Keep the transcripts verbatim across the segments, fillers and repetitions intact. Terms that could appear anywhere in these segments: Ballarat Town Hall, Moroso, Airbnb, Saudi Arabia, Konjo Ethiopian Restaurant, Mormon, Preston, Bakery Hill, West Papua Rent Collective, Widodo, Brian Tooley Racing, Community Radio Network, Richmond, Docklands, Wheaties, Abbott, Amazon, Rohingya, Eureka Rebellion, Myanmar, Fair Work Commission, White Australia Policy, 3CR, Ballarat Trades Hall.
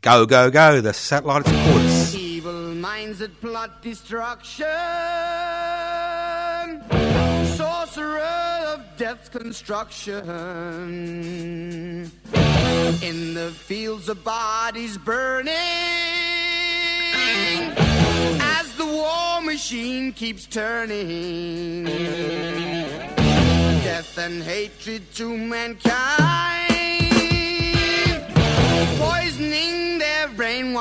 Go, go, go, the satellite reports. Evil minds that plot destruction, sorcerer of death's construction. In the fields of bodies burning, as the war machine keeps turning. Death and hatred to mankind, poisoning. Welcome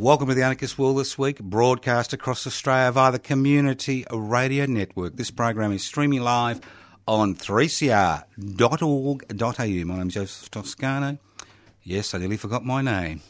Welcome to the Anarchist World This Week, broadcast across Australia via the Community Radio Network. This program is streaming live on three c r dot org dot a u. My name's Joseph Toscano. Yes, I nearly forgot my name.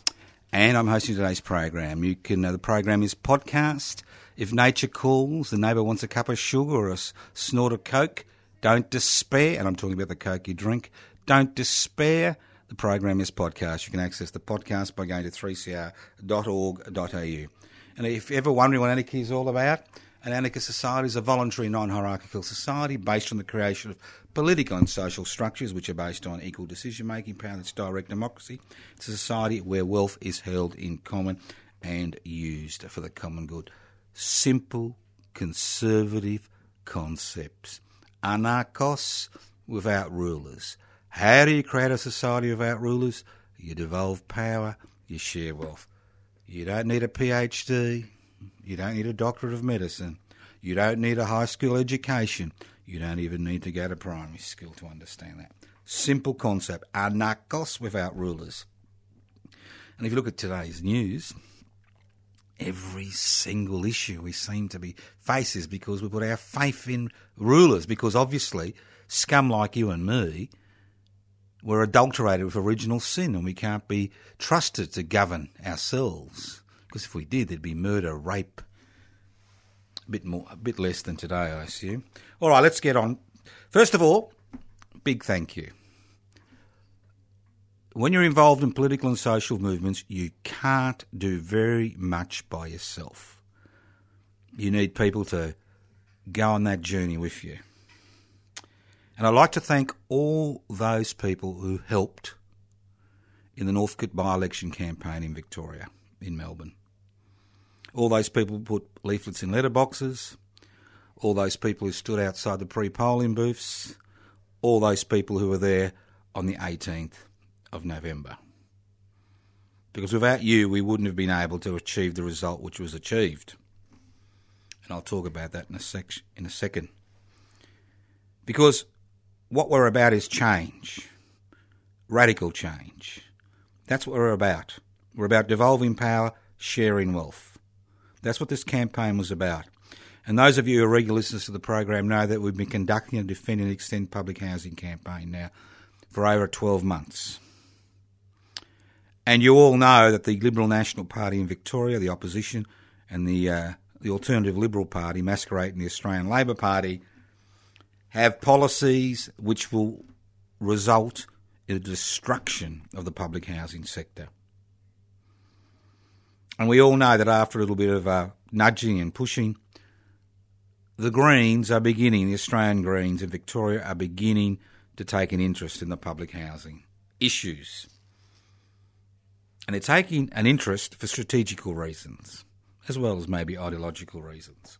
And I'm hosting today's program. You can uh, the program is podcast. If nature calls, the neighbour wants a cup of sugar or a snort of Coke, don't despair. And I'm talking about the Coke you drink. Don't despair. The program is podcast. You can access the podcast by going to three c r dot org dot a u. And if you're ever wondering what anarchy is all about, an anarchist society is a voluntary, non-hierarchical society based on the creation of political and social structures which are based on equal decision-making power. That's direct democracy. It's a society where wealth is held in common and used for the common good. Simple, conservative concepts. Anarchos without rulers. How do you create a society without rulers? You devolve power, you share wealth. You don't need a P H D. You don't need a doctorate of medicine. You don't need a high school education. You don't even need to go to primary school to understand that. Simple concept, anarchos without rulers. And if you look at today's news, every single issue we seem to be faces because we put our faith in rulers, because obviously scum like you and me, we're adulterated with original sin and we can't be trusted to govern ourselves. Because if we did, there'd be murder, rape, a bit more, a bit less than today, I assume. All right, let's get on. First of all, big thank you. When you're involved in political and social movements, you can't do very much by yourself. You need people to go on that journey with you. And I'd like to thank all those people who helped in the Northcote by-election campaign in Victoria, in Melbourne. All those people who put leaflets in letterboxes, all those people who stood outside the pre-polling booths, all those people who were there on the eighteenth of November. Because without you, we wouldn't have been able to achieve the result which was achieved. And I'll talk about that in a, sec- in a second. Because what we're about is change, radical change. That's what we're about. We're about devolving power, sharing wealth. That's what this campaign was about. And those of you who are regular listeners to the program know that we've been conducting a Defend and Extend public housing campaign now for over twelve months. And you all know that the Liberal National Party in Victoria, the opposition, and the, uh, the Alternative Liberal Party, masquerading the Australian Labor Party, have policies which will result in the destruction of the public housing sector. And we all know that after a little bit of uh, nudging and pushing, the Greens are beginning, the Australian Greens in Victoria are beginning to take an interest in the public housing issues. And they're taking an interest for strategical reasons, as well as maybe ideological reasons.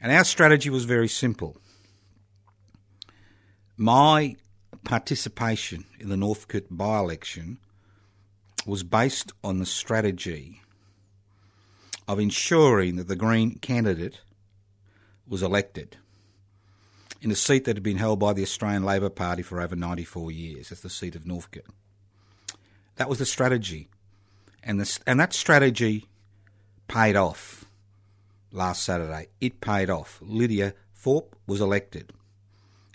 And our strategy was very simple. My participation in the Northcote by-election was based on the strategy of ensuring that the Green candidate was elected in a seat that had been held by the Australian Labor Party for over ninety-four years. That's the seat of Northcote. That was the strategy. And, the, and that strategy paid off last Saturday. It paid off. Lidia Thorpe was elected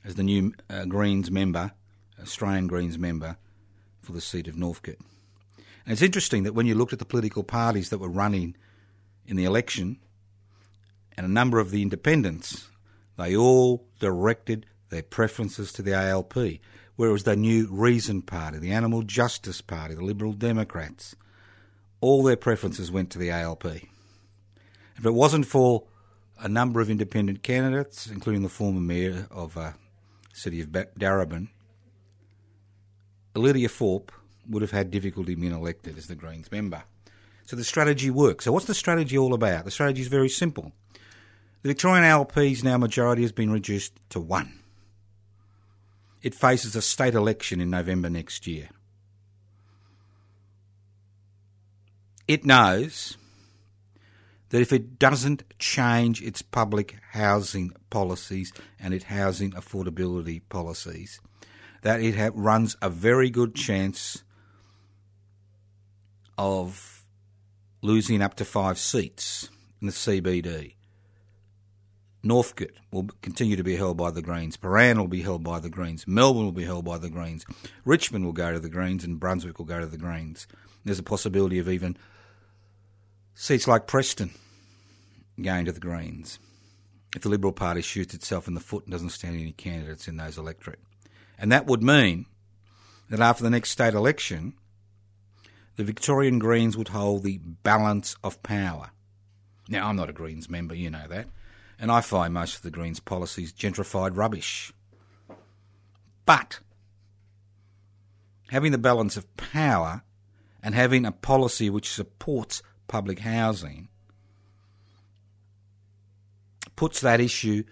as the new uh, Greens member, Australian Greens member for the seat of Northcote. And it's interesting that when you looked at the political parties that were running in the election and a number of the independents, they all directed their preferences to the A L P, whereas the New Reason Party, the Animal Justice Party, the Liberal Democrats, all their preferences went to the A L P. If it wasn't for a number of independent candidates, including the former mayor of uh, the city of Darabin, Lidia Thorpe would have had difficulty being elected as the Greens member. So the strategy works. So what's the strategy all about? The strategy is very simple. The Victorian A L P's now majority has been reduced to one. It faces a state election in November next year. It knows that if it doesn't change its public housing policies and its housing affordability policies, that it ha- runs a very good chance of losing up to five seats in the C B D. Northcote will continue to be held by the Greens. Paran will be held by the Greens. Melbourne will be held by the Greens. Richmond will go to the Greens and Brunswick will go to the Greens. There's a possibility of even seats like Preston going to the Greens if the Liberal Party shoots itself in the foot and doesn't stand any candidates in those electorate. And that would mean that after the next state election, the Victorian Greens would hold the balance of power. Now, I'm not a Greens member, you know that, and I find most of the Greens' policies gentrified rubbish. But having the balance of power and having a policy which supports public housing puts that issue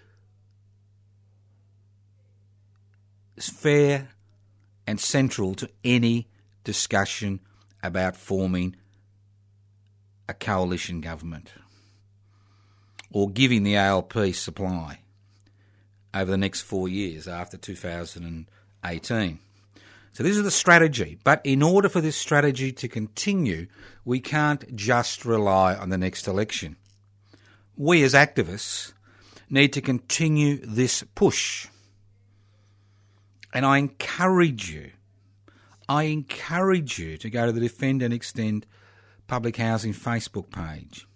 fair and central to any discussion about forming a coalition government or giving the A L P supply over the next four years after two thousand eighteen. So this is the strategy. But in order for this strategy to continue, we can't just rely on the next election. We as activists need to continue this push. And I encourage you, I encourage you to go to the Defend and Extend Public Housing Facebook page.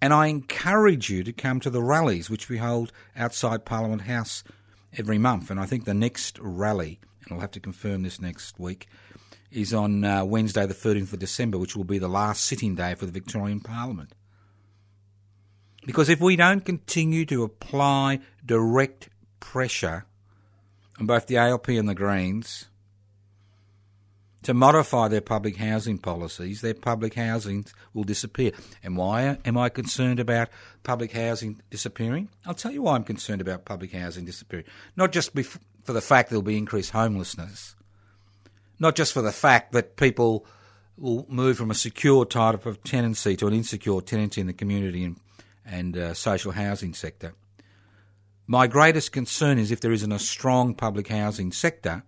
And I encourage you to come to the rallies which we hold outside Parliament House every month. And I think the next rally, and I'll have to confirm this next week, is on uh, Wednesday the thirteenth of December, which will be the last sitting day for the Victorian Parliament. Because if we don't continue to apply direct pressure on both the A L P and the Greens to modify their public housing policies, their public housing will disappear. And why am I concerned about public housing disappearing? I'll tell you why I'm concerned about public housing disappearing. Not just bef- for the fact there'll be increased homelessness, not just for the fact that people will move from a secure type of tenancy to an insecure tenancy in the community and, and uh, social housing sector. My greatest concern is if there isn't a strong public housing sector,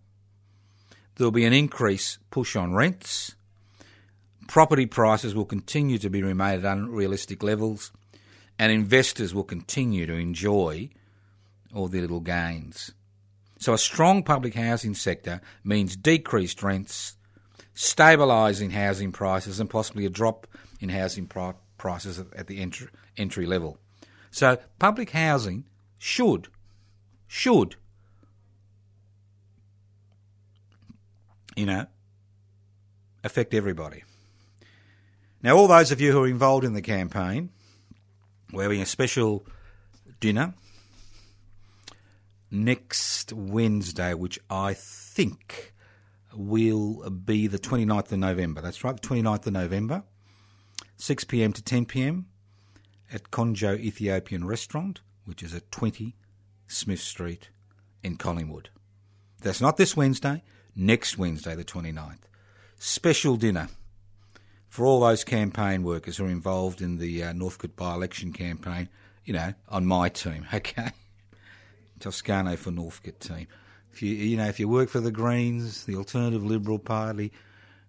there'll be an increase push on rents. Property prices will continue to be remain at unrealistic levels and investors will continue to enjoy all their little gains. So a strong public housing sector means decreased rents, stabilising housing prices and possibly a drop in housing pri- prices at the entry, entry level. So public housing should, should, you know, affect everybody. Now, all those of you who are involved in the campaign, we're having a special dinner next Wednesday, which I think will be the twenty-ninth of November. That's right, the twenty-ninth of November, six p.m. to ten p.m. at Konjo Ethiopian Restaurant, which is at twenty Smith Street in Collingwood. That's not this Wednesday. Next Wednesday the twenty-ninth. Special dinner for all those campaign workers who are involved in the uh, Northcote by-election campaign, you know, on my team, okay? Toscano for Northcote team. If you, you know, if you work for the Greens, the Alternative Liberal Party,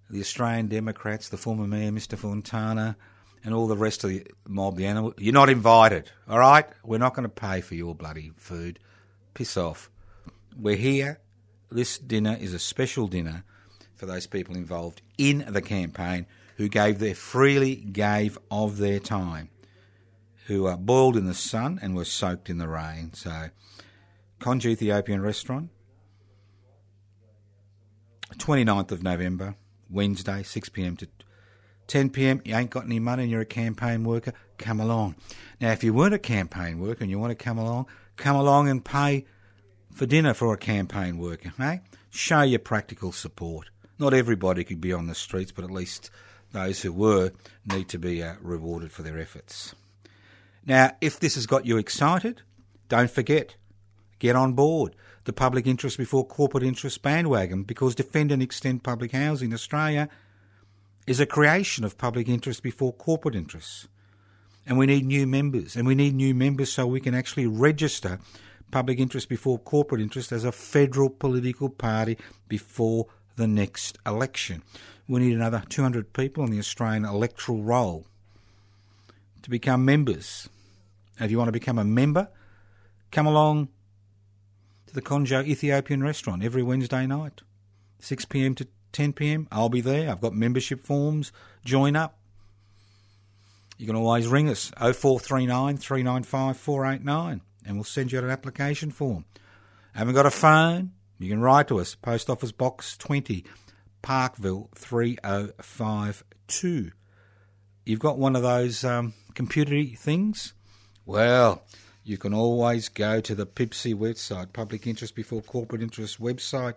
the Australian Democrats, the former mayor, Mister Fontana, and all the rest of the mob, the animal, you're not invited, all right? We're not going to pay for your bloody food. Piss off. We're here. This dinner is a special dinner for those people involved in the campaign who gave their freely gave of their time, who uh, boiled in the sun and were soaked in the rain. So, Konjo Ethiopian Restaurant, twenty-ninth of November, Wednesday, six p.m. to ten p.m. You ain't got any money and you're a campaign worker, come along. Now, if you weren't a campaign worker and you want to come along, come along and pay for dinner for a campaign worker, eh? Show your practical support. Not everybody could be on the streets, but at least those who were need to be uh, rewarded for their efforts. Now, if this has got you excited, don't forget, get on board the public interest before corporate interest bandwagon, because Defend and Extend Public Housing Australia is a creation of public interest before corporate interests. And we need new members, and we need new members so we can actually register public interest before corporate interest as a federal political party before the next election. We need another two hundred people on the Australian electoral roll to become members. And if you want to become a member, come along to the Konjo Ethiopian Restaurant every Wednesday night, six p.m. to ten p.m. I'll be there. I've got membership forms. Join up. You can always ring us, oh four three nine, three nine five, four eight nine, and we'll send you out an application form. Haven't got a phone? You can write to us, Post Office Box twenty, Parkville three oh five two. You've got one of those um, computer-y things? Well, you can always go to the P I B C I website, Public Interest Before Corporate Interest website.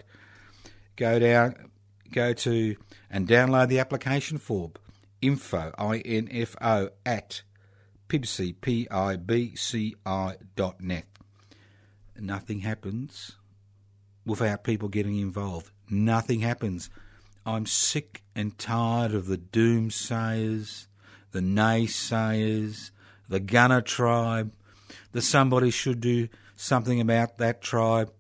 Go down, go to and download the application form. Info, I N F O, at P I B C I, P I B C I dot net. Nothing happens without people getting involved. Nothing happens. I'm sick and tired of the doomsayers, the naysayers, the gunner tribe, the somebody should do something about that tribe.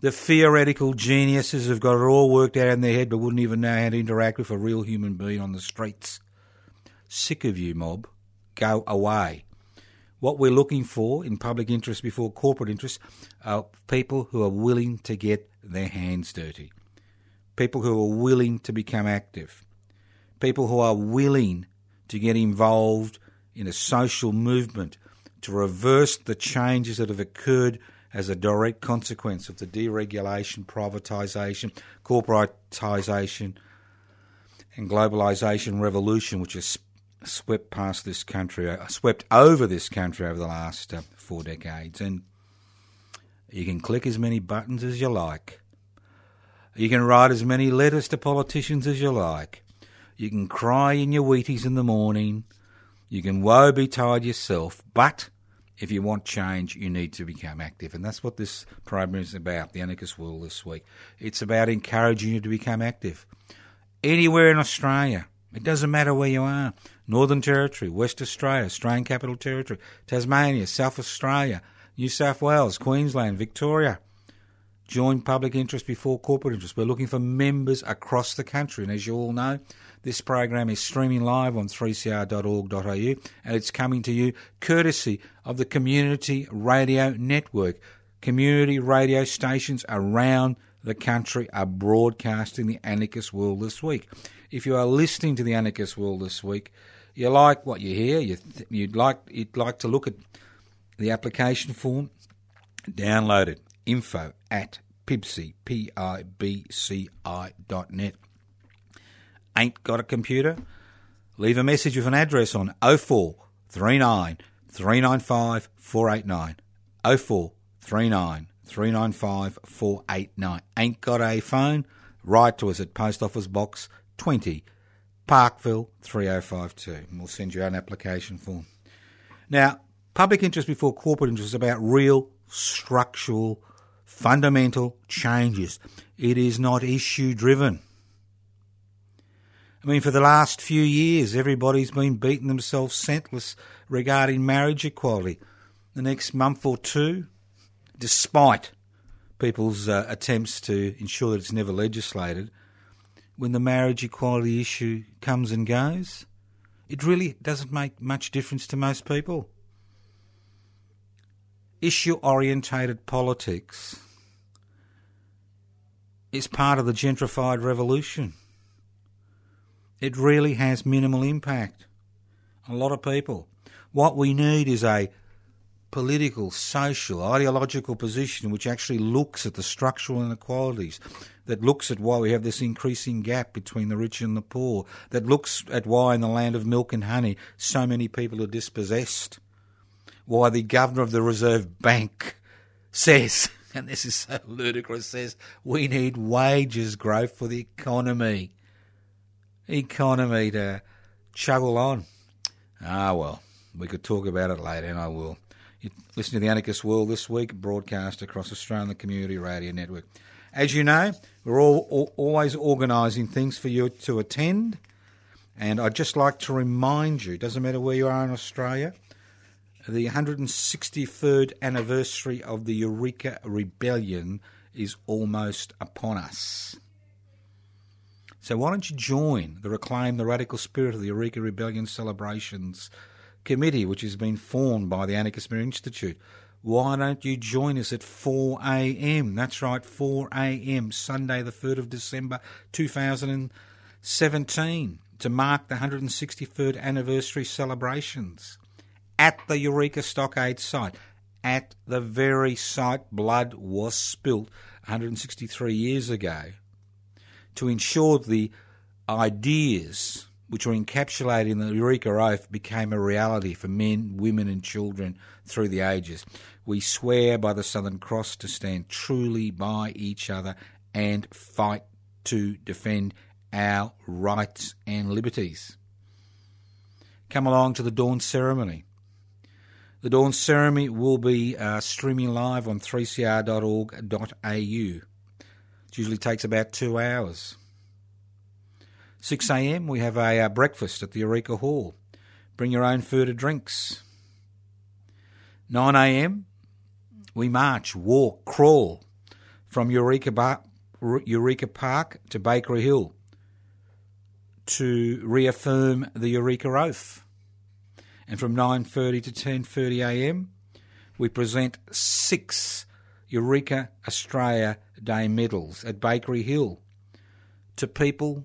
The theoretical geniuses have got it all worked out in their head but wouldn't even know how to interact with a real human being on the streets. Sick of you, mob. Go away. What we're looking for in public interest before corporate interest are people who are willing to get their hands dirty, people who are willing to become active, people who are willing to get involved in a social movement to reverse the changes that have occurred as a direct consequence of the deregulation, privatisation, corporatisation and globalisation revolution which has swept past this country, swept over this country over the last uh, four decades. And you can click as many buttons as you like. You can write as many letters to politicians as you like. You can cry in your Wheaties in the morning. You can woe betide yourself, but if you want change, you need to become active. And that's what this program is about, The Anarchist World This Week. It's about encouraging you to become active. Anywhere in Australia, it doesn't matter where you are. Northern Territory, West Australia, Australian Capital Territory, Tasmania, South Australia, New South Wales, Queensland, Victoria. Join public interest before corporate interest. We're looking for members across the country. And as you all know, this program is streaming live on three c r dot org dot a u and it's coming to you courtesy of the Community Radio Network. Community radio stations around the country are broadcasting The Anarchist World This Week. If you are listening to The Anarchist World This Week, you like what you hear, you th- you'd like you'd like to look at the application form, download it. Info at P I B C I, P I B C I dot net. Ain't got a computer? Leave a message with an address on oh four three nine, three nine five, four eight nine. oh four three nine, three nine five, four eight nine. Ain't got a phone? Write to us at Post Office Box twenty, Parkville three oh five two. And we'll send you out an application form. Now, public interest before corporate interest is about real, structural, fundamental changes. It is not issue driven. I mean, for the last few years, everybody's been beating themselves senseless regarding marriage equality. The next month or two, despite people's uh, attempts to ensure that it's never legislated, when the marriage equality issue comes and goes, it really doesn't make much difference to most people. Issue-orientated politics is part of the gentrified revolution. It really has minimal impact. A lot of people. What we need is a political, social, ideological position which actually looks at the structural inequalities, that looks at why we have this increasing gap between the rich and the poor, that looks at why in the land of milk and honey so many people are dispossessed, why the governor of the Reserve Bank says, and this is so ludicrous, says we need wages growth for the economy, economy to chuggle on. Ah, well, we could talk about it later, and I will. You listen to The Anarchist World This Week, broadcast across Australia on the Community Radio Network. As you know, we're all, all, always organising things for you to attend, and I'd just like to remind you, doesn't matter where you are in Australia, the one hundred sixty-third anniversary of the Eureka Rebellion is almost upon us. So why don't you join the Reclaim the Radical Spirit of the Eureka Rebellion celebrations committee, which has been formed by the Anarchist Media Institute? Why don't you join us at four a.m? That's right, four a.m, Sunday the third of December two thousand seventeen, to mark the one hundred sixty-third anniversary celebrations at the Eureka Stockade site, at the very site blood was spilt one hundred sixty-three years ago, to ensure the ideas which were encapsulated in the Eureka Oath became a reality for men, women and children through the ages. We swear by the Southern Cross to stand truly by each other and fight to defend our rights and liberties. Come along to the Dawn Ceremony. The Dawn Ceremony will be uh, streaming live on three c r dot org dot a u. It usually takes about two hours. six a.m. we have a uh, breakfast at the Eureka Hall. Bring your own food or drinks. nine a.m. we march, walk, crawl from Eureka, Bar- Eureka Park to Bakery Hill to reaffirm the Eureka Oath. And from nine thirty to ten thirty a.m. we present six Eureka Australia Day medals at Bakery Hill to people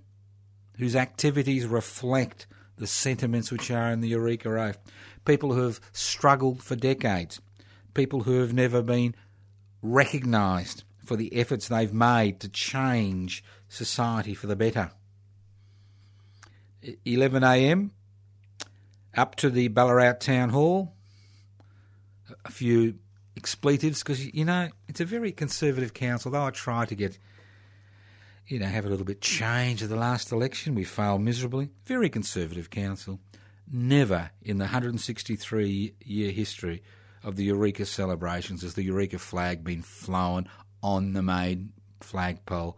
whose activities reflect the sentiments which are in the Eureka Oath, people who have struggled for decades, people who have never been recognised for the efforts they've made to change society for the better. eleven a.m, up to the Ballarat Town Hall, a few expletives, because, you know, it's a very conservative council, though I try to get... You know, have a little bit change at the last election. We failed miserably. Very conservative council. Never in the one hundred sixty-three-year history of the Eureka celebrations has the Eureka flag been flown on the main flagpole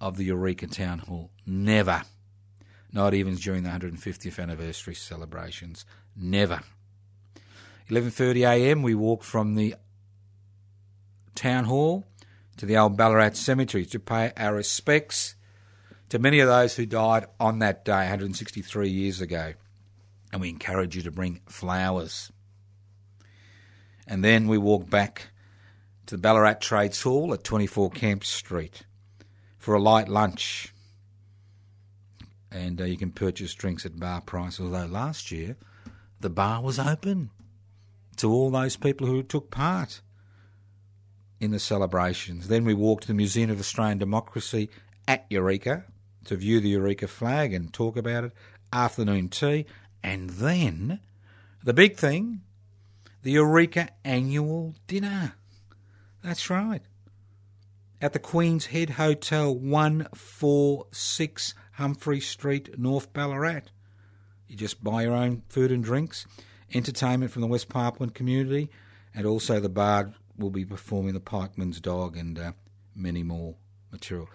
of the Eureka Town Hall. Never. Not even during the one hundred fiftieth anniversary celebrations. Never. eleven thirty a.m. we walk from the Town Hall to the old Ballarat Cemetery to pay our respects to many of those who died on that day one hundred sixty-three years ago. And we encourage you to bring flowers. And then we walk back to the Ballarat Trades Hall at twenty-four Kemp Street for a light lunch. And uh, you can purchase drinks at bar price, although last year the bar was open to all those people who took part in the celebrations. Then we walk to the Museum of Australian Democracy at Eureka to view the Eureka flag and talk about it, afternoon tea, and then the big thing, the Eureka annual dinner. That's right. At the Queen's Head Hotel, one forty-six Humphrey Street, North Ballarat. You just buy your own food and drinks, entertainment from the West Papuan community, and also the bar will be performing The Pikeman's Dog and uh, many more material.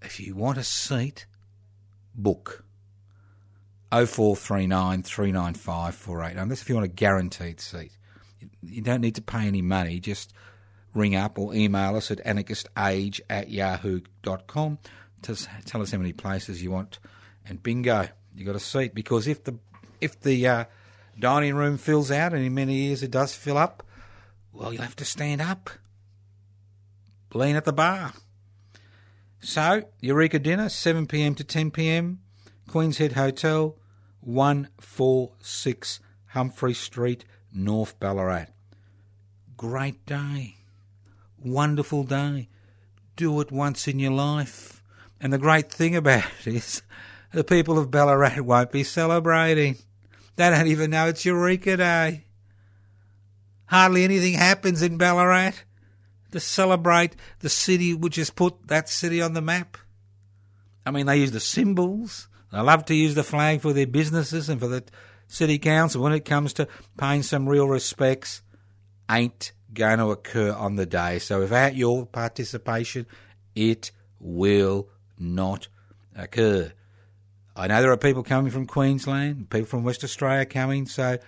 If you want a seat, book. oh four three nine, three nine five, four eight nine. That's if you want a guaranteed seat. You don't need to pay any money. Just ring up or email us at anarchistage at yahoo dot com to tell us how many places you want. And bingo, you got a seat. Because if the, if the uh, dining room fills out, and in many years it does fill up, well, you'll have to stand up, lean at the bar, So, Eureka dinner, seven p.m. to ten p.m, Queen's Head Hotel, one forty-six Humphrey Street, North Ballarat. Great day. Wonderful day. Do it once in your life. And the great thing about it is the people of Ballarat won't be celebrating. They don't even know it's Eureka Day. Hardly anything happens in Ballarat to celebrate the city which has put that city on the map. I mean, they use the symbols. They love to use the flag for their businesses and for the city council. When it comes to paying some real respects, ain't going to occur on the day. So without your participation, it will not occur. I know there are people coming from Queensland, people from West Australia coming, so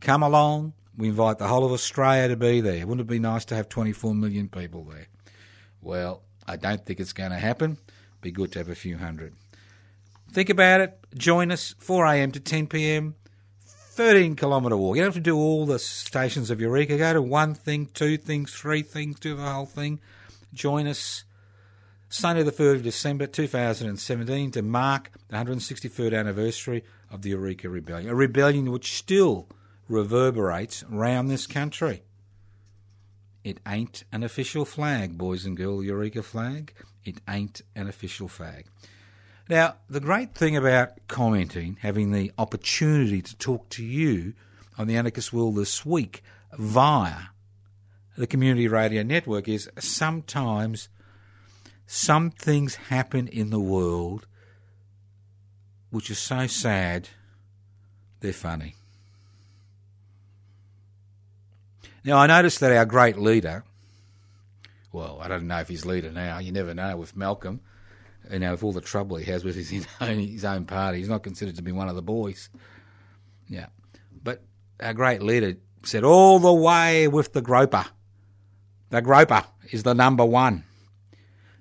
come along. We invite the whole of Australia to be there. Wouldn't it be nice to have twenty-four million people there? Well, I don't think it's going to happen. Be good to have a few hundred. Think about it. Join us, four a.m. to ten p.m, thirteen-kilometre walk. You don't have to do all the stations of Eureka. Go to one thing, two things, three things, do the whole thing. Join us Sunday the third of December two thousand seventeen to mark the one hundred sixty-third anniversary of the Eureka Rebellion, a rebellion which still reverberates round this country. It ain't an official flag, boys and girls, Eureka flag. It ain't an official flag. Now, the great thing about commenting, having the opportunity to talk to you on the Anarchist World this week via the Community Radio Network, is sometimes some things happen in the world which are so sad they're funny. Now, I noticed that our great leader, well, I don't know if he's leader now, you never know with Malcolm, you know, with all the trouble he has with his own, his own party, he's not considered to be one of the boys. Yeah. But our great leader said, all the way with the groper. The groper is the number one.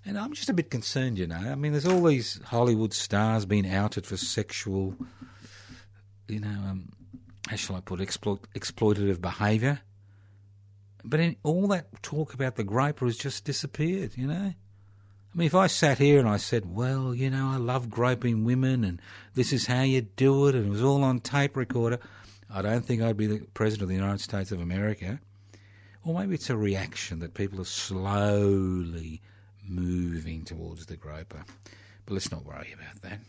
And I'm just a bit concerned, you know. I mean, there's all these Hollywood stars being outed for sexual, you know, um, how shall I put it, explo- exploitative behaviour. But in, all that talk about the groper has just disappeared, you know. I mean, if I sat here and I said, well, you know, I love groping women and this is how you do it and it was all on tape recorder, I don't think I'd be the President of the United States of America. Or maybe it's a reaction that people are slowly moving towards the groper. But let's not worry about that.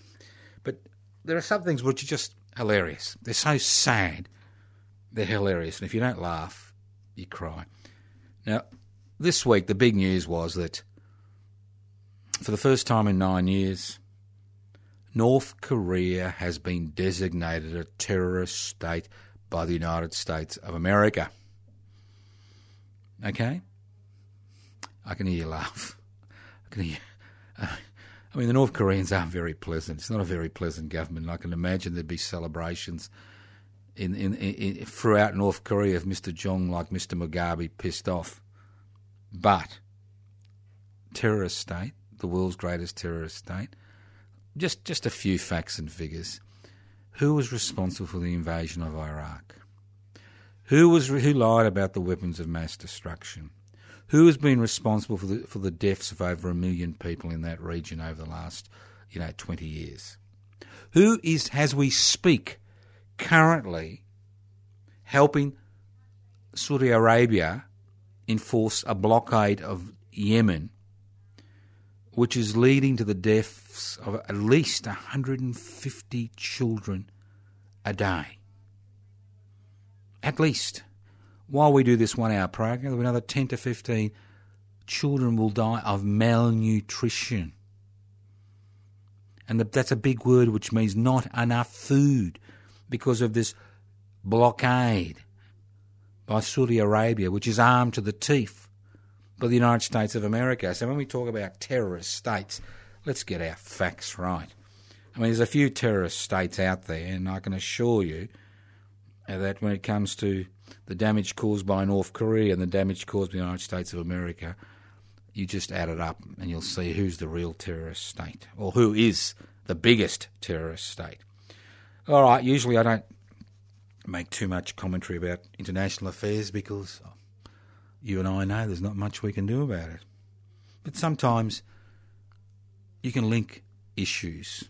But there are some things which are just hilarious. They're so sad, they're hilarious. And if you don't laugh, you cry. Now, this week the big news was that for the first time in nine years, North Korea has been designated a terrorist state by the United States of America. Okay? I can hear you laugh. I can hear you. I mean, the North Koreans aren't very pleasant. It's not a very pleasant government. And I can imagine there'd be celebrations In, in, in throughout North Korea of Mister Jong, like Mister Mugabe, pissed off. But terrorist state, the world's greatest terrorist state. Just just a few facts and figures. Who was responsible for the invasion of Iraq? Who was who lied about the weapons of mass destruction? Who has been responsible for the for the deaths of over a million people in that region over the last, you know, twenty years? Who is, as we speak, currently helping Saudi Arabia enforce a blockade of Yemen, which is leading to the deaths of at least one hundred fifty children a day. At least. While we do this one-hour program, there will be another ten to fifteen children will die of malnutrition. And that's a big word which means not enough food, because of this blockade by Saudi Arabia, which is armed to the teeth by the United States of America. So when we talk about terrorist states, let's get our facts right. I mean, there's a few terrorist states out there, and I can assure you that when it comes to the damage caused by North Korea and the damage caused by the United States of America, you just add it up and you'll see who's the real terrorist state, or who is the biggest terrorist state. All right, usually I don't make too much commentary about international affairs because you and I know there's not much we can do about it. But sometimes you can link issues,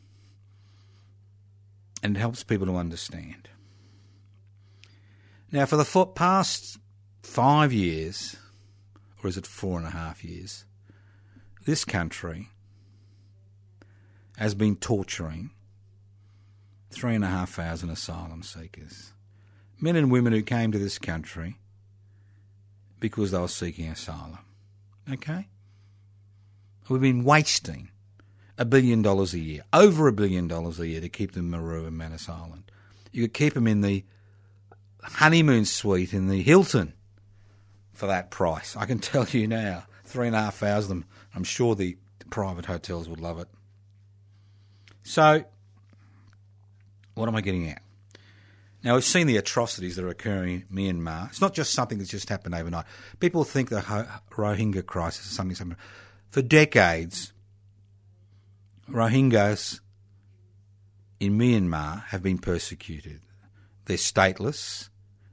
and it helps people to understand. Now, for the past five years, or is it four and a half years, this country has been torturing three and a half thousand asylum seekers, men and women who came to this country because they were seeking asylum, okay? We've been wasting a billion dollars a year, over a billion dollars a year to keep them in Nauru and Manus Island. You could keep them in the honeymoon suite in the Hilton for that price. I can tell you now, three and a half thousand of them. I'm sure the private hotels would love it. So what am I getting at? Now, we've seen the atrocities that are occurring in Myanmar. It's not just something that's just happened overnight. People think the Rohingya crisis is something that's happened. For decades, Rohingyas in Myanmar have been persecuted. They're stateless.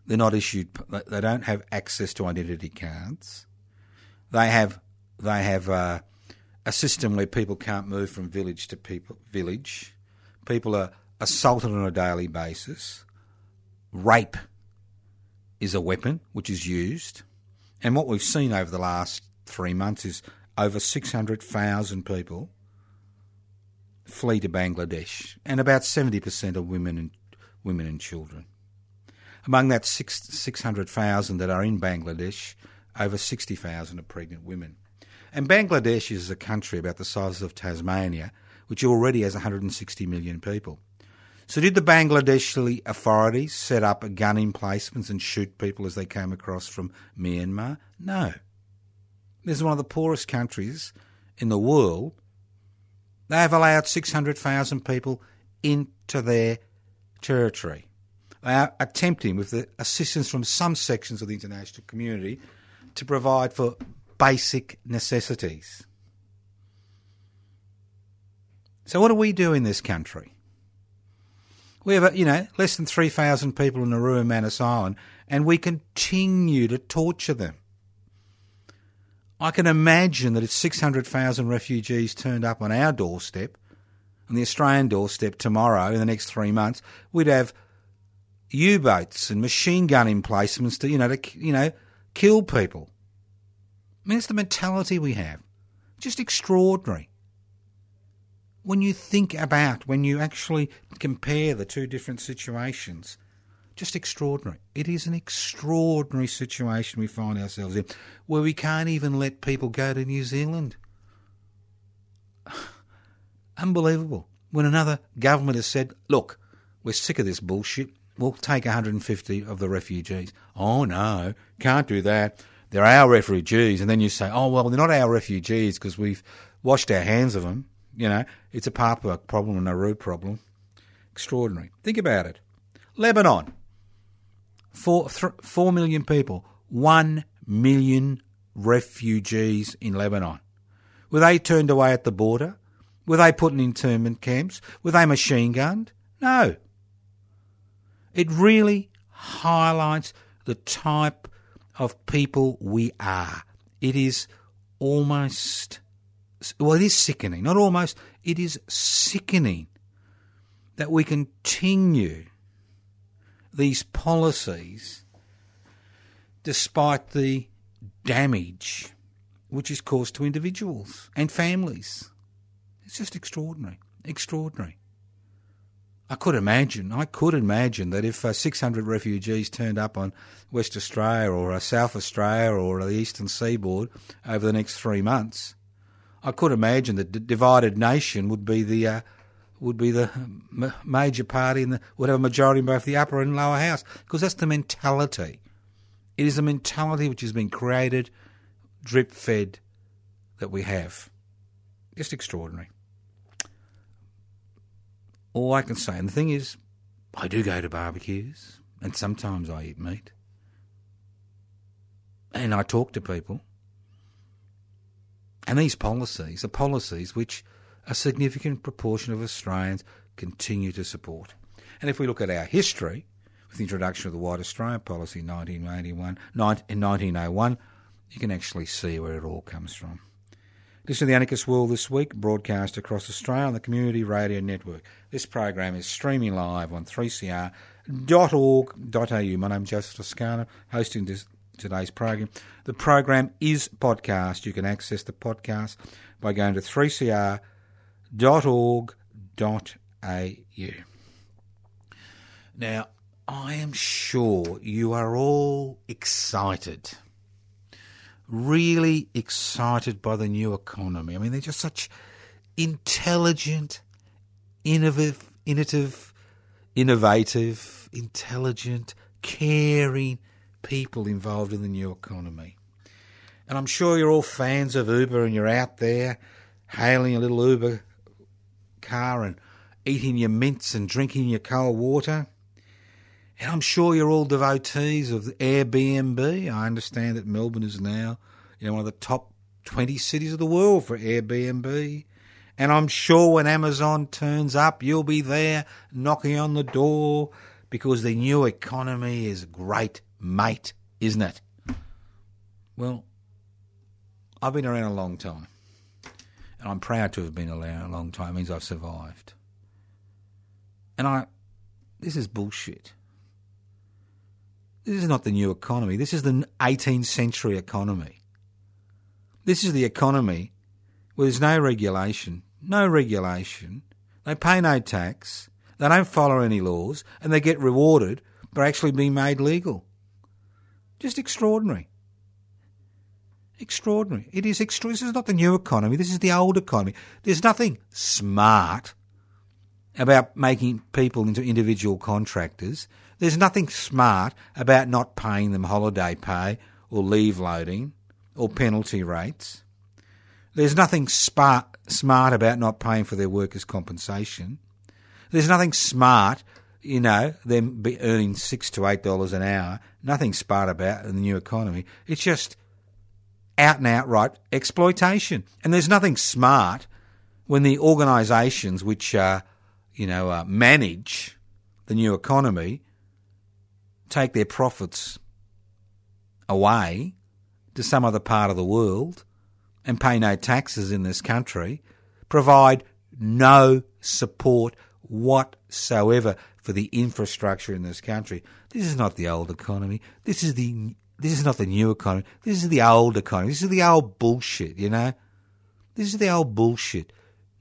They're not issued. They don't have access to identity cards. They have they have uh, a system where people can't move from village to people, village. People are assaulted on a daily basis. Rape is a weapon which is used. And what we've seen over the last three months is over six hundred thousand people flee to Bangladesh, and about seventy percent are women and women and children. Among that six six hundred thousand that are in Bangladesh, over sixty thousand are pregnant women. And Bangladesh is a country about the size of Tasmania, which already has one hundred and sixty million people. So, did the Bangladeshi authorities set up gun emplacements and shoot people as they came across from Myanmar? No. This is one of the poorest countries in the world. They have allowed six hundred thousand people into their territory. They are attempting, with the assistance from some sections of the international community, to provide for basic necessities. So what do we do in this country? We have, you know, less than three thousand people in Nauru and Manus Island, and we continue to torture them. I can imagine that if six hundred thousand refugees turned up on our doorstep, on the Australian doorstep tomorrow, in the next three months, we'd have U-boats and machine gun emplacements to, you know, to, you know, kill people. I mean, it's the mentality we have. Just extraordinary. When you think about, when you actually compare the two different situations, just extraordinary. It is an extraordinary situation we find ourselves in, where we can't even let people go to New Zealand. Unbelievable. When another government has said, look, we're sick of this bullshit, we'll take one hundred fifty of the refugees. Oh, no, can't do that. They're our refugees. And then you say, oh, well, they're not our refugees because we've washed our hands of them. You know, it's a Papua problem and a Nauru problem. Extraordinary. Think about it. Lebanon. Four, th- four million people, one million refugees in Lebanon. Were they turned away at the border? Were they put in internment camps? Were they machine gunned? No. It really highlights the type of people we are. It is almost, well, it is sickening, not almost, it is sickening that we continue these policies despite the damage which is caused to individuals and families. It's just extraordinary, extraordinary. I could imagine, I could imagine that if uh, six hundred refugees turned up on West Australia or uh, South Australia or the Eastern Seaboard over the next three months, I could imagine that the divided nation would be the... Uh, would be the major party and the, would have a majority in both the upper and lower house, because that's the mentality. It is a mentality which has been created, drip-fed, that we have. Just extraordinary. All I can say, and the thing is, I do go to barbecues, and sometimes I eat meat, and I talk to people, and these policies are policies which a significant proportion of Australians continue to support. And if we look at our history, with the introduction of the White Australia policy in nineteen eighty-one, in nineteen oh one, you can actually see where it all comes from. Listen to The Anarchist World this week, broadcast across Australia on the Community Radio Network. This program is streaming live on three c r dot org dot a u. My name's Joseph Toscano, hosting this, today's program. The program is podcast. You can access the podcast by going to three c r dot org dot a u. Now, I am sure you are all excited, really excited by the new economy. I mean, they're just such intelligent, innovative, innovative, innovative, intelligent, caring people involved in the new economy. And I'm sure you're all fans of Uber and you're out there hailing a little Uber car and eating your mints and drinking your cold water. And I'm sure you're all devotees of Airbnb. I understand that Melbourne is now, you know, one of the top twenty cities of the world for Airbnb. And I'm sure when Amazon turns up, you'll be there knocking on the door because the new economy is great, mate, isn't it? Well, I've been around a long time. And I'm proud to have been around a long time. It means I've survived. And I, this is bullshit. This is not the new economy. This is the eighteenth century economy. This is the economy where there's no regulation, no regulation. They pay no tax. They don't follow any laws, and they get rewarded for actually being made legal. Just extraordinary. Extraordinary. It is extra. This is not the new economy. This is the old economy. There's nothing smart about making people into individual contractors. There's nothing smart about not paying them holiday pay or leave loading or penalty rates. There's nothing spa- smart about not paying for their workers' compensation. There's nothing smart, you know, them be earning six to eight dollars an hour. Nothing smart about in the new economy. It's just out and outright exploitation. And there's nothing smart when the organisations which are, you know, uh, manage the new economy take their profits away to some other part of the world and pay no taxes in this country, provide no support whatsoever for the infrastructure in this country. This is not the old economy. This is the this is not the new economy. This is the old economy. This is the old bullshit, you know. This is the old bullshit.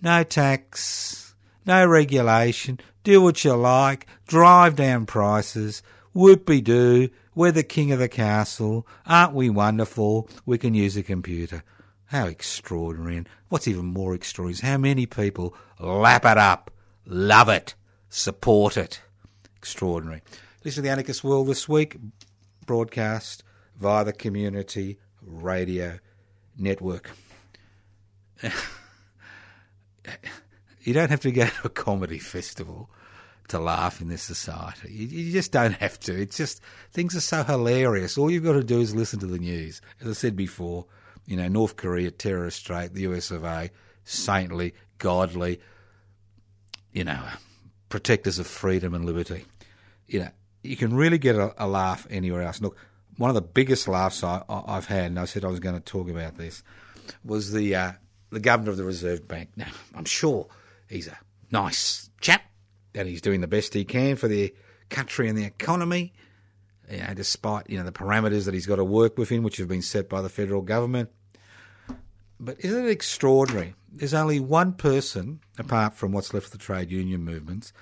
No tax, no regulation, do what you like, drive down prices, whoop-be-doo, we're the king of the castle, aren't we wonderful, we can use a computer. How extraordinary, and what's even more extraordinary is how many people lap it up, love it, support it. Extraordinary. Listen to The Anarchist World this week, broadcast via the Community Radio Network. You don't have to go to a comedy festival to laugh in this society. You, you just don't have to. It's just, things are so hilarious. All you've got to do is listen to the news. As I said before, you know, North Korea, terrorist state, the U S of A, saintly, godly, you know, protectors of freedom and liberty. You know, you can really get a, a laugh anywhere else. Look, one of the biggest laughs I, I've had, and I said I was going to talk about this, was the uh, the governor of the Reserve Bank. Now, I'm sure he's a nice chap, and he's doing the best he can for the country and the economy, you know, despite, you know, the parameters that he's got to work within, which have been set by the federal government. But isn't it extraordinary? There's only one person, apart from what's left of the trade union movements,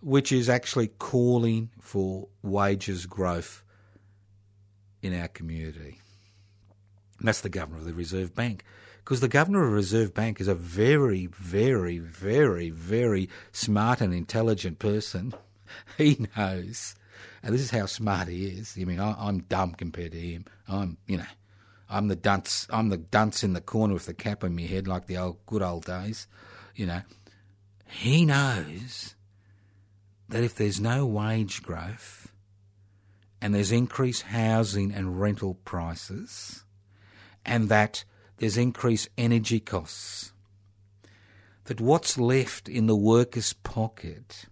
which is actually calling for wages growth in our community. And that's the governor of the Reserve Bank. Because the governor of the Reserve Bank is a very, very, very, very smart and intelligent person. He knows. And this is how smart he is. I mean, I, I'm dumb compared to him. I'm, you know, I'm the dunce. I'm the dunce in the corner with the cap on my head like the old good old days, you know. He knows that if there's no wage growth and there's increased housing and rental prices and that there's increased energy costs, that what's left in the workers' pocket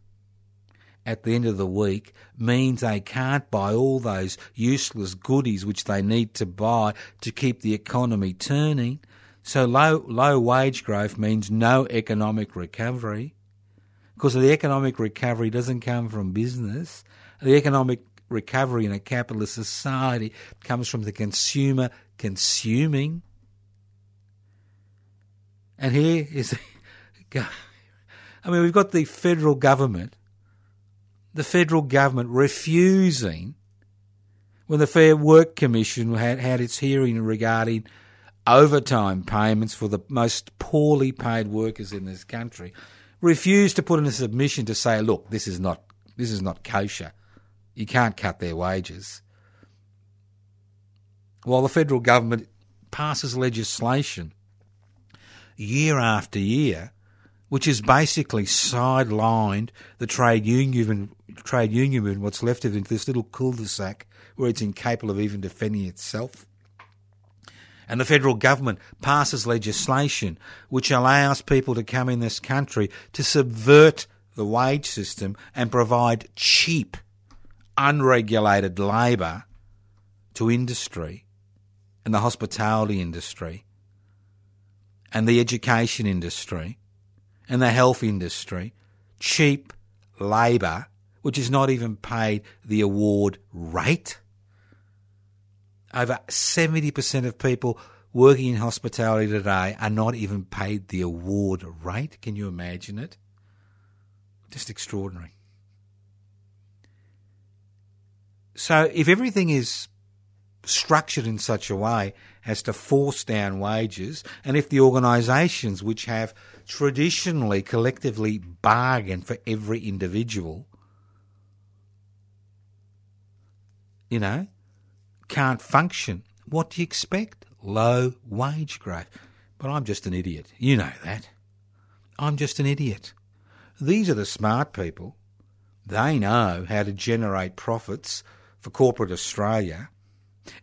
at the end of the week means they can't buy all those useless goodies which they need to buy to keep the economy turning. So low low wage growth means no economic recovery, because the economic recovery doesn't come from business. The economic recovery in a capitalist society comes from the consumer consuming. And here is, I mean, we've got the federal government, the federal government refusing, when the Fair Work Commission had, had its hearing regarding overtime payments for the most poorly paid workers in this country, refused to put in a submission to say, look, this is not this is not kosher. You can't cut their wages. While the federal government passes legislation year after year, which has basically sidelined the trade union trade union movement, what's left of it, into this little cul-de-sac where it's incapable of even defending itself. And the federal government passes legislation which allows people to come in this country to subvert the wage system and provide cheap, unregulated labour to industry and the hospitality industry and the education industry and the health industry, cheap labour which is not even paid the award rate. Over seventy percent of people working in hospitality today are not even paid the award rate. Can you imagine it? Just extraordinary. So if everything is structured in such a way as to force down wages, and if the organisations which have traditionally collectively bargained for every individual, you know, can't function, what do you expect? Low wage growth. But I'm just an idiot. You know that. I'm just an idiot. These are the smart people. They know how to generate profits for corporate Australia.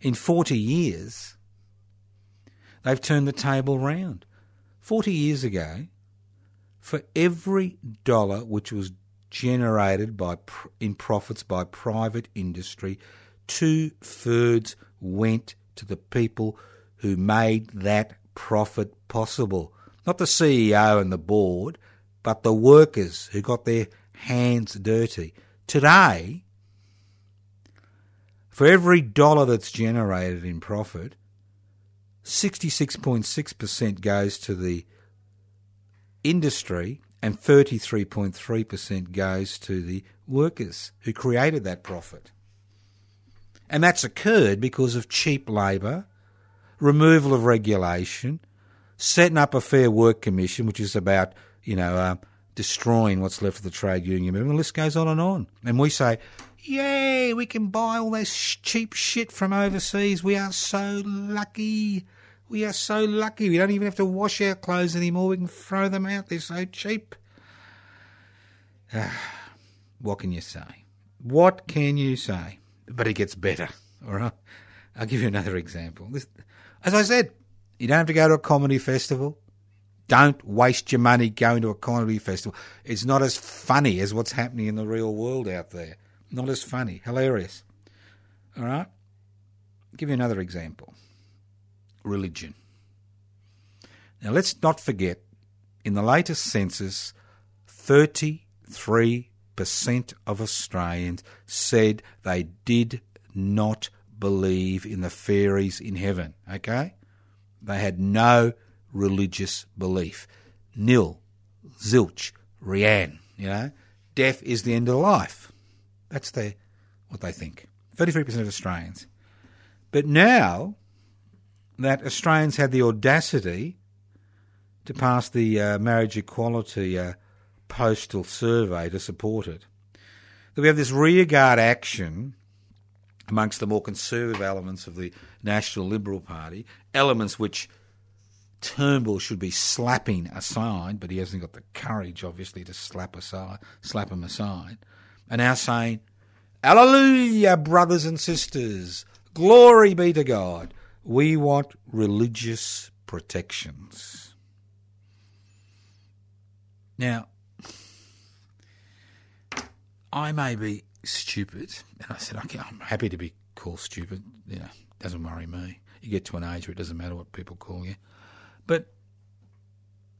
In forty years, they've turned the table round. forty years ago, for every dollar which was generated by in profits by private industry, two-thirds went to the people who made that profit possible. Not the C E O and the board, but the workers who got their hands dirty. Today, for every dollar that's generated in profit, sixty-six point six percent goes to the industry and thirty-three point three percent goes to the workers who created that profit. And that's occurred because of cheap labour, removal of regulation, setting up a Fair Work Commission, which is about, you know, uh, destroying what's left of the trade union movement. The list goes on and on. And we say, yay, we can buy all this sh- cheap shit from overseas. We are so lucky. We are so lucky. We don't even have to wash our clothes anymore. We can throw them out. They're so cheap. Ah, what can you say? What can you say? But it gets better, all right? I'll give you another example. This, as I said, you don't have to go to a comedy festival. Don't waste your money going to a comedy festival. It's not as funny as what's happening in the real world out there. Not as funny. Hilarious. All right? I'll give you another example. Religion. Now, let's not forget, in the latest census, thirty-three percent of Australians said they did not believe in the fairies in heaven, okay? They had no religious belief. Nil, zilch, rien, you know? Death is the end of life. That's their, what they think. thirty-three percent of Australians. But now that Australians had the audacity to pass the uh, marriage equality uh, postal survey to support it, that we have this rearguard action amongst the more conservative elements of the National Liberal Party, elements which Turnbull should be slapping aside, but he hasn't got the courage, obviously, to slap aside, slap him aside, and now saying, hallelujah, brothers and sisters, glory be to God, we want religious protections. Now, I may be stupid, and I said, okay, I'm happy to be called stupid, you know, doesn't worry me. You get to an age where it doesn't matter what people call you. But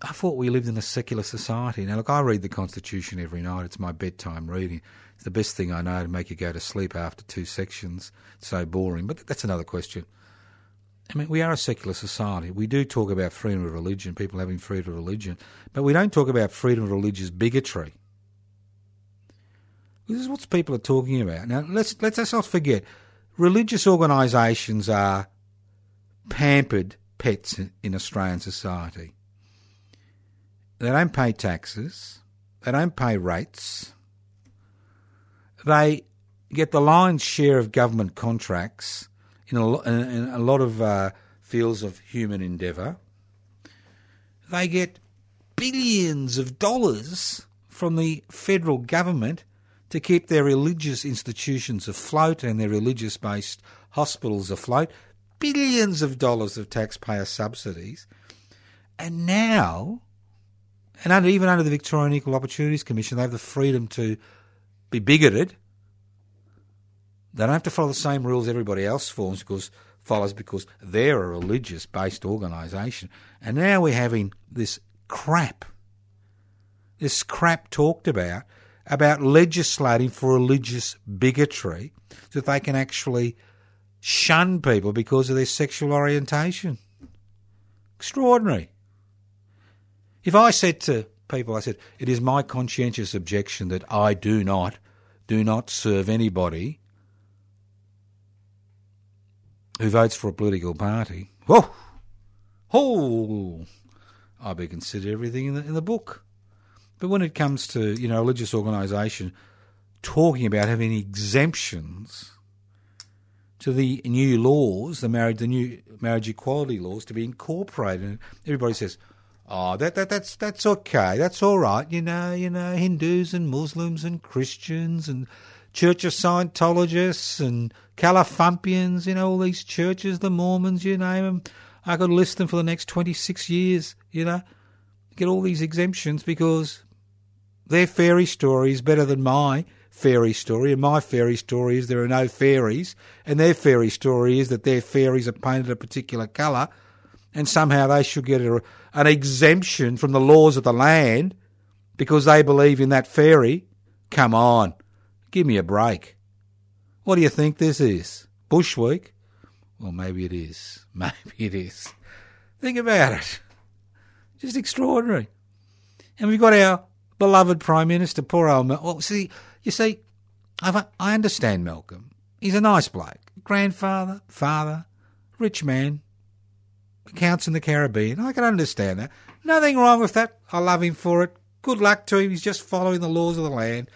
I thought we lived in a secular society. Now, look, I read the Constitution every night. It's my bedtime reading. It's the best thing I know to make you go to sleep after two sections. It's so boring. But that's another question. I mean, we are a secular society. We do talk about freedom of religion, people having freedom of religion, but we don't talk about freedom of religious bigotry. This is what people are talking about. Now, let's, let's, let's not forget, religious organisations are pampered pets in, in Australian society. They don't pay taxes. They don't pay rates. They get the lion's share of government contracts in a, lo- in a lot of uh, fields of human endeavour. They get billions of dollars from the federal government to keep their religious institutions afloat and their religious-based hospitals afloat. Billions of dollars of taxpayer subsidies. And now... And under, even under the Victorian Equal Opportunities Commission, they have the freedom to be bigoted. They don't have to follow the same rules everybody else forms because, follows because they're a religious-based organisation. And now we're having this crap, this crap talked about, about legislating for religious bigotry so that they can actually shun people because of their sexual orientation. Extraordinary. If I said to people, I said, it is my conscientious objection that I do not, do not serve anybody who votes for a political party, whoa, oh, I'd be considered everything in the, in the book. But when it comes to, you know, a religious organisation talking about having exemptions to the new laws, the marriage, the new marriage equality laws to be incorporated, and everybody says, oh, that that that's that's okay. That's all right. You know, you know, Hindus and Muslims and Christians and Church of Scientologists and Califumpians. You know, all these churches, the Mormons. You name them. I could list them for the next twenty-six years. You know, get all these exemptions because their fairy story is better than my fairy story, and my fairy story is there are no fairies, and their fairy story is that their fairies are painted a particular colour. And somehow they should get a, an exemption from the laws of the land because they believe in that fairy. Come on, give me a break. What do you think this is? Bush week? Well, maybe it is. Maybe it is. Think about it. Just extraordinary. And we've got our beloved Prime Minister, poor old Malcolm. Well, see, you see, I've, I understand Malcolm. He's a nice bloke. Grandfather, father, rich man. Accounts in the Caribbean. I can understand that. Nothing wrong with that. I love him for it. Good luck to him. He's just following the laws of the land,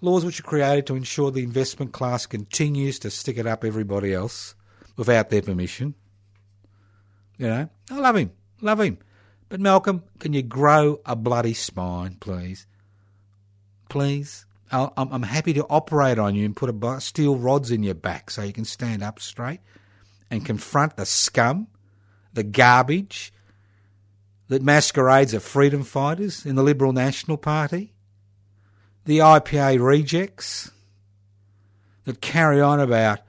laws which are created to ensure the investment class continues to stick it up everybody else without their permission. You know, I love him. Love him. But Malcolm, can you grow a bloody spine, please? Please? I'll, I'm, I'm happy to operate on you and put a, steel rods in your back so you can stand up straight and confront the scum, the garbage that masquerades as freedom fighters in the Liberal National Party, the I P A rejects that carry on about,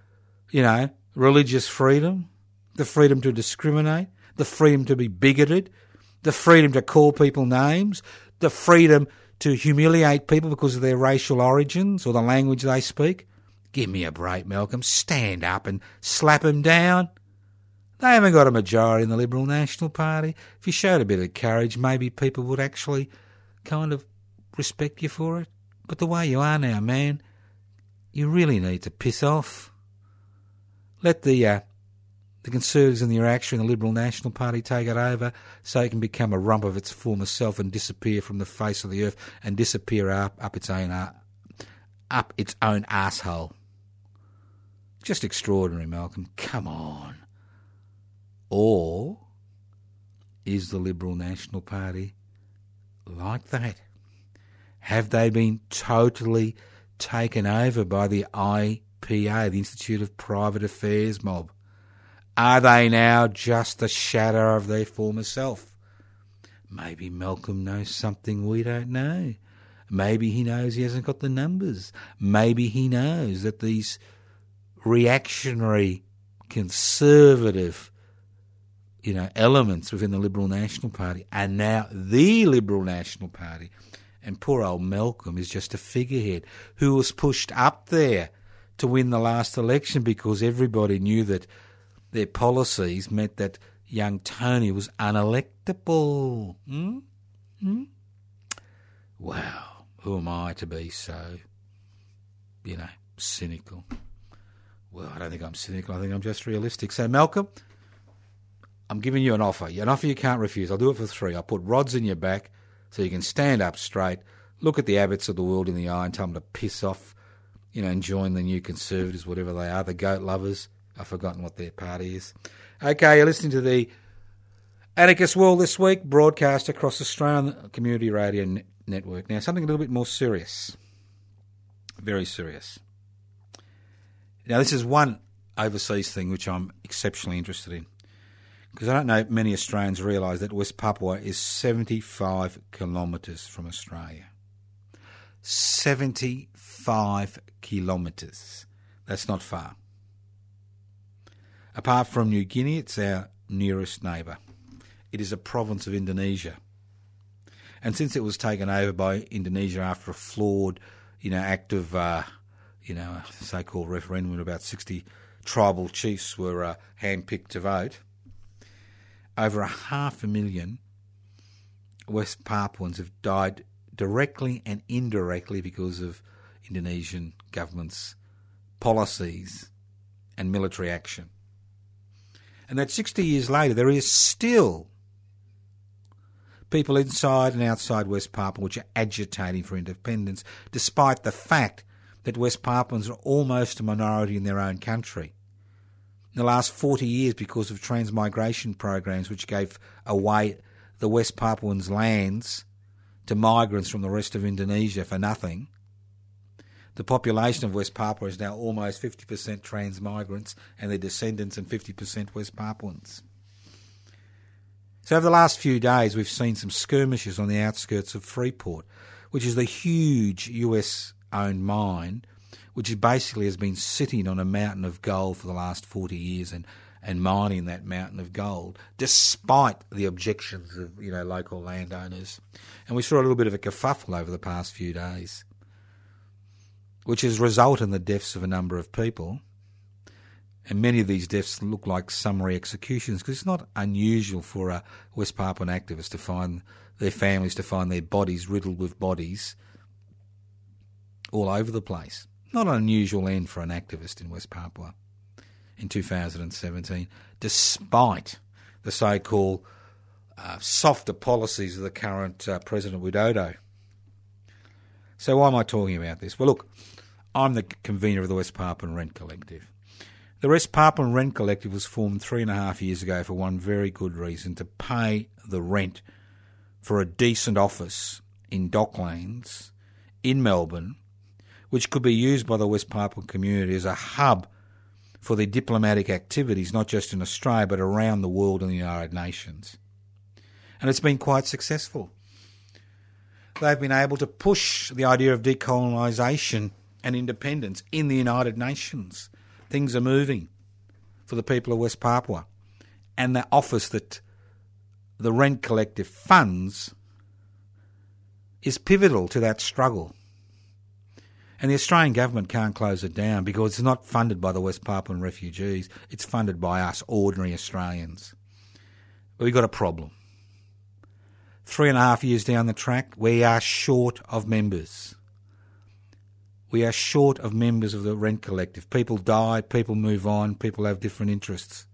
you know, religious freedom, the freedom to discriminate, the freedom to be bigoted, the freedom to call people names, the freedom to humiliate people because of their racial origins or the language they speak. Give me a break, Malcolm. Stand up and slap them down. They haven't got a majority in the Liberal National Party. If you showed a bit of courage, maybe people would actually kind of respect you for it. But the way you are now, man, you really need to piss off. Let the uh, the Conservatives and the reaction in the Liberal National Party take it over so it can become a rump of its former self and disappear from the face of the earth and disappear up, up its own uh, up its own asshole. Just extraordinary, Malcolm. Come on. Or is the Liberal National Party like that? Have they been totally taken over by the I P A, the Institute of Private Affairs mob? Are they now just the shadow of their former self? Maybe Malcolm knows something we don't know. Maybe he knows he hasn't got the numbers. Maybe he knows that these reactionary, conservative you know, elements within the Liberal National Party are now the Liberal National Party. And poor old Malcolm is just a figurehead who was pushed up there to win the last election because everybody knew that their policies meant that young Tony was unelectable. Hmm? Hmm? Wow, who am I to be so, you know, cynical? Well, I don't think I'm cynical. I think I'm just realistic. So, Malcolm, I'm giving you an offer. An offer you can't refuse. I'll do it for three. I'll put rods in your back so you can stand up straight, look at the Abbots of the world in the eye and tell them to piss off, you know, and join the new Conservatives, whatever they are, the goat lovers. I've forgotten what their party is. Okay, you're listening to the Anarchist World This Week, broadcast across Australian Community Radio Net- Network. Now, something a little bit more serious, very serious. Now, this is one overseas thing which I'm exceptionally interested in because I don't know if many Australians realise that West Papua is seventy-five kilometres from Australia. seventy-five kilometres. That's not far. Apart from New Guinea, it's our nearest neighbour. It is a province of Indonesia. And since it was taken over by Indonesia after a flawed, you know, act of, uh, you know, a so-called referendum, about sixty tribal chiefs were uh, handpicked to vote, over a half a million West Papuans have died directly and indirectly because of Indonesian government's policies and military action. And that sixty years later, there is still people inside and outside West Papua which are agitating for independence, despite the fact that West Papuans are almost a minority in their own country. In the last forty years, because of transmigration programs which gave away the West Papuans' lands to migrants from the rest of Indonesia for nothing, the population of West Papua is now almost fifty percent transmigrants and their descendants and fifty percent West Papuans. So over the last few days we've seen some skirmishes on the outskirts of Freeport, which is the huge U S-owned mine which basically has been sitting on a mountain of gold for the last forty years and, and mining that mountain of gold despite the objections of, you know, local landowners. And we saw a little bit of a kerfuffle over the past few days, which has resulted in the deaths of a number of people. And many of these deaths look like summary executions because it's not unusual for a West Papuan activist to find their families, to find their bodies riddled with bodies all over the place. Not an unusual end for an activist in West Papua in two thousand seventeen, despite the so-called uh, softer policies of the current uh, President Widodo. So why am I talking about this? Well, look, I'm the convener of the West Papuan Rent Collective. The West Papuan Rent Collective was formed three and a half years ago for one very good reason, to pay the rent for a decent office in Docklands in Melbourne, which could be used by the West Papuan community as a hub for their diplomatic activities, not just in Australia but around the world and the United Nations. And it's been quite successful. They've been able to push the idea of decolonisation and independence in the United Nations. Things are moving for the people of West Papua. And the office that the Rent Collective funds is pivotal to that struggle. And the Australian government can't close it down because it's not funded by the West Papuan refugees. It's funded by us, ordinary Australians. But we've got a problem. Three and a half years down the track, we are short of members. We are short of members of the Rent Collective. People die, people move on, people have different interests.